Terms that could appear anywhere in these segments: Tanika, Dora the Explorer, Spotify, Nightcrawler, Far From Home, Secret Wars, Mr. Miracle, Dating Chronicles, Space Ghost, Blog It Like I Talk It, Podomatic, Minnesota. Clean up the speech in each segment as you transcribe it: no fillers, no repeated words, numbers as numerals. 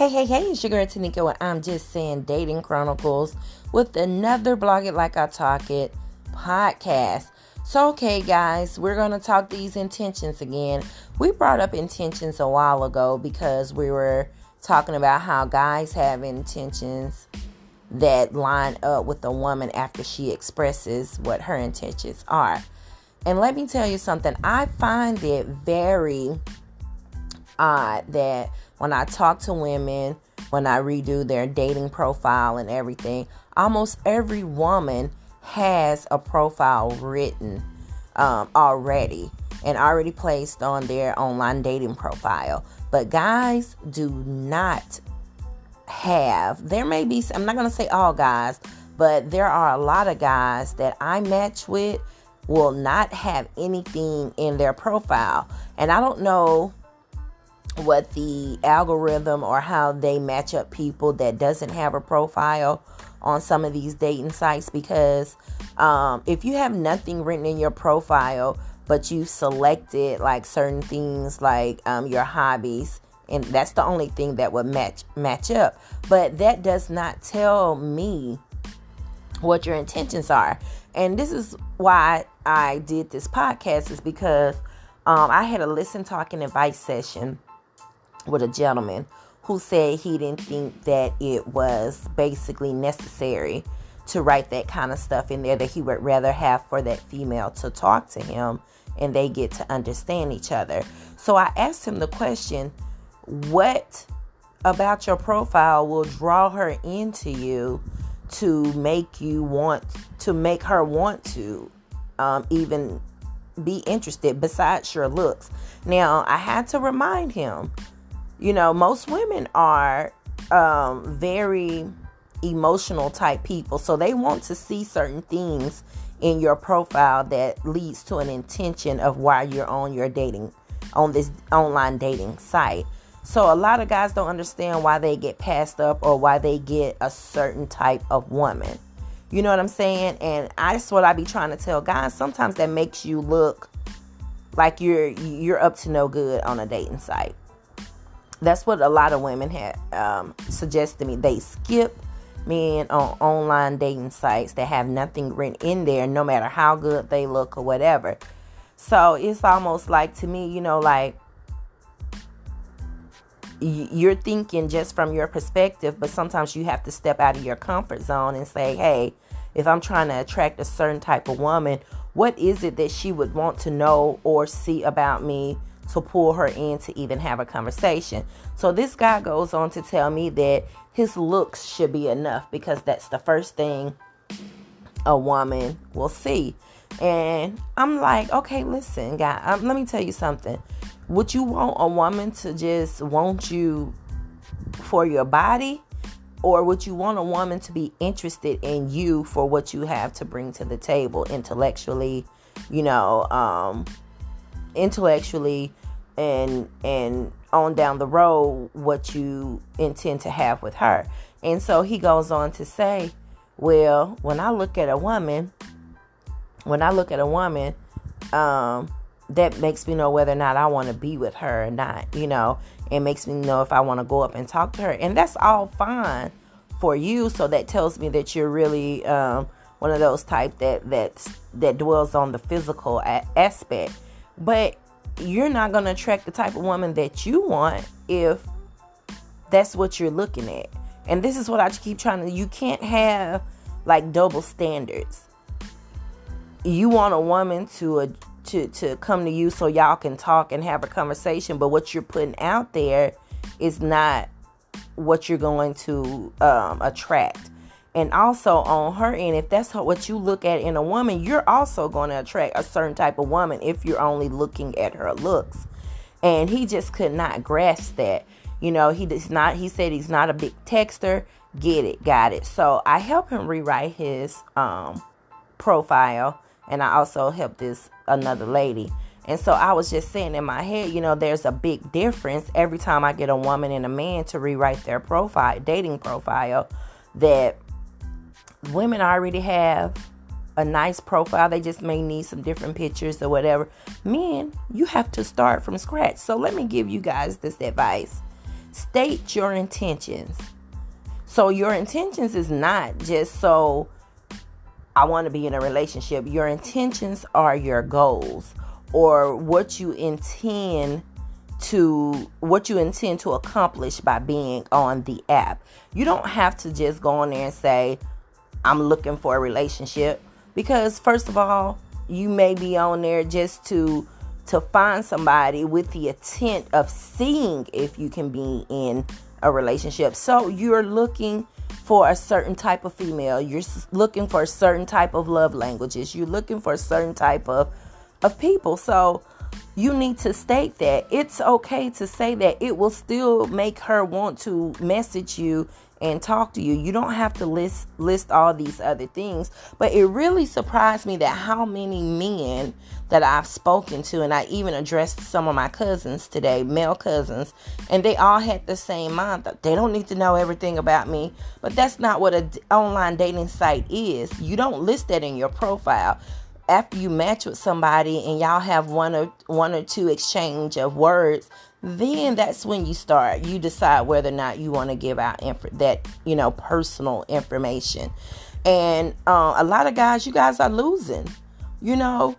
Hey, it's your girl Tanika with I'm Just Saying Dating Chronicles with another Blog It Like I Talk It podcast. So, okay, guys, we're going to talk these intentions again. We brought up intentions a while ago because we were talking about how guys have intentions that line up with a woman after she expresses what her intentions are. And let me tell you something, I find it very odd that when I talk to women, when I redo their dating profile and everything, almost every woman has a profile written already and already placed on their online dating profile. But guys do not have, there may be, I'm not going to say all guys, but there are a lot of guys that I match with will not have anything in their profile. And I don't know what the algorithm or how they match up people that doesn't have a profile on some of these dating sites, because if you have nothing written in your profile but you selected like certain things like your hobbies, and that's the only thing that would match up, but that does not tell me what your intentions are. And this is why I did this podcast, is because I had a listen, talk, and advice session with a gentleman who said he didn't think that it was basically necessary to write that kind of stuff in there, that he would rather have for that female to talk to him and they get to understand each other. So I asked him the question, what about your profile will draw her into you to make you want to make her want to even be interested besides your looks? Now, I had to remind him, you know, most women are very emotional type people. So they want to see certain things in your profile that leads to an intention of why you're on your dating, on this online dating site. So a lot of guys don't understand why they get passed up or why they get a certain type of woman. You know what I'm saying? And that's what I be trying to tell guys. Sometimes that makes you look like you're up to no good on a dating site. That's what a lot of women had suggested to me. They skip men on online dating sites that have nothing written in there, no matter how good they look or whatever. So it's almost like, to me, you know, like you're thinking just from your perspective, but sometimes you have to step out of your comfort zone and say, hey, if I'm trying to attract a certain type of woman, what is it that she would want to know or see about me to pull her in to even have a conversation? So this guy goes on to tell me that his looks should be enough because that's the first thing a woman will see. And I'm like, okay, listen, guy, let me tell you something. Would you want a woman to just want you for your body? Or would you want a woman to be interested in you for what you have to bring to the table intellectually, you know, and on down the road, what you intend to have with her? And so he goes on to say, well, when I look at a woman, that makes me know whether or not I want to be with her or not, you know. It makes me know if I want to go up and talk to her. And that's all fine for you. So that tells me that you're really one of those type that dwells on the physical aspect. But you're not going to attract the type of woman that you want if that's what you're looking at. And this is what I keep trying to, you can't have like double standards. You want a woman to come to you so y'all can talk and have a conversation, but what you're putting out there is not what you're going to attract. And also on her end, if that's what you look at in a woman, you're also going to attract a certain type of woman if you're only looking at her looks. And he just could not grasp that. You know, he said he's not a big texter. Get it, got it. So I helped him rewrite his profile, and I also helped this another lady. And so I was just saying in my head, you know, there's a big difference every time I get a woman and a man to rewrite their profile, dating profile, that women already have a nice profile. They just may need some different pictures or whatever. Men, you have to start from scratch. So let me give you guys this advice. State your intentions. So your intentions is not just so I want to be in a relationship. Your intentions are your goals, or what you intend to accomplish by being on the app. You don't have to just go on there and say, I'm looking for a relationship, because first of all, you may be on there just to find somebody with the intent of seeing if you can be in a relationship. So you're looking for a certain type of female. You're looking for a certain type of love languages. You're looking for a certain type of people. So you need to state that. It's okay to say that. It will still make her want to message you and talk to you. You don't have to list all these other things. But it really surprised me that how many men that I've spoken to, and I even addressed some of my cousins today, male cousins, and they all had the same mind. They don't need to know everything about me. But that's not what an online dating site is. You don't list that in your profile. After you match with somebody and y'all have one or two exchange of words, then that's when you start. You decide whether or not you want to give out that personal information. And a lot of guys, you guys are losing. You're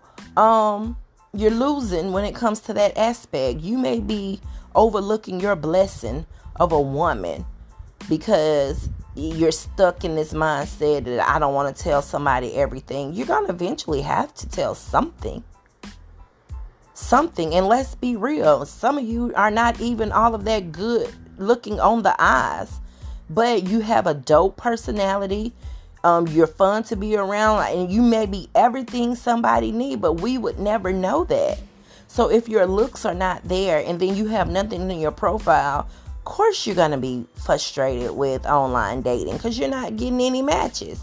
losing when it comes to that aspect. You may be overlooking your blessing of a woman because you're stuck in this mindset that I don't want to tell somebody everything. You're going to eventually have to tell something. And let's be real. Some of you are not even all of that good looking on the eyes, but you have a dope personality. You're fun to be around, and you may be everything somebody needs, but we would never know that. So if your looks are not there and then you have nothing in your profile, course you're going to be frustrated with online dating because you're not getting any matches.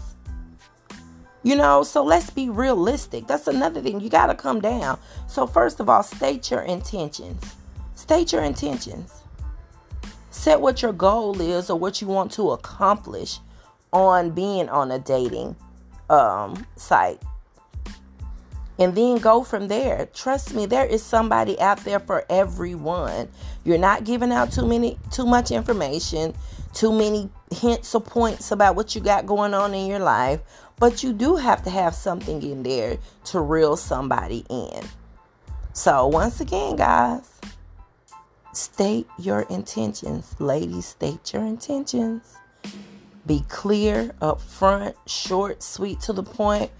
So let's be realistic. That's another thing. You got to come down. So first of all, state your intentions. Set what your goal is or what you want to accomplish on being on a dating site. And then go from there. Trust me, there is somebody out there for everyone. You're not giving out too much information, too many hints or points about what you got going on in your life. But you do have to have something in there to reel somebody in. So once again, guys, state your intentions. Ladies, state your intentions. Be clear, upfront, short, sweet, to the point.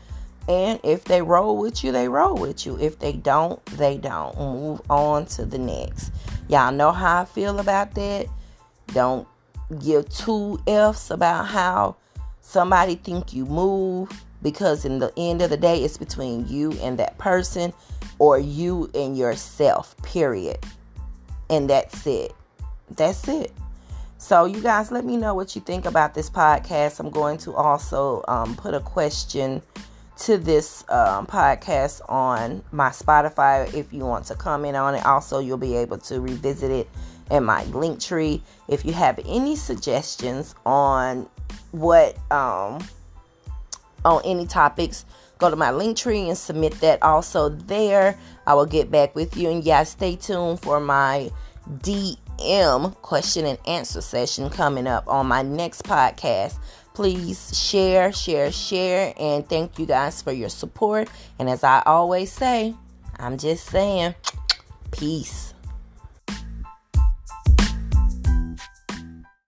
And if they roll with you, they roll with you. If they don't, they don't. Move on to the next. Y'all know how I feel about that. Don't give two F's about how somebody think you move, because in the end of the day, it's between you and that person, or you and yourself, period. And that's it. That's it. So you guys, let me know what you think about this podcast. I'm going to also put a question to this podcast on my Spotify. If you want to comment on it, also you'll be able to revisit it in my Linktree. If you have any suggestions on what on any topics, go to my Linktree and submit that also there. I will get back with you. And yeah, stay tuned for my DM question and answer session coming up on my next podcast. Please share, and thank you guys for your support. And as I always say, I'm just saying, peace.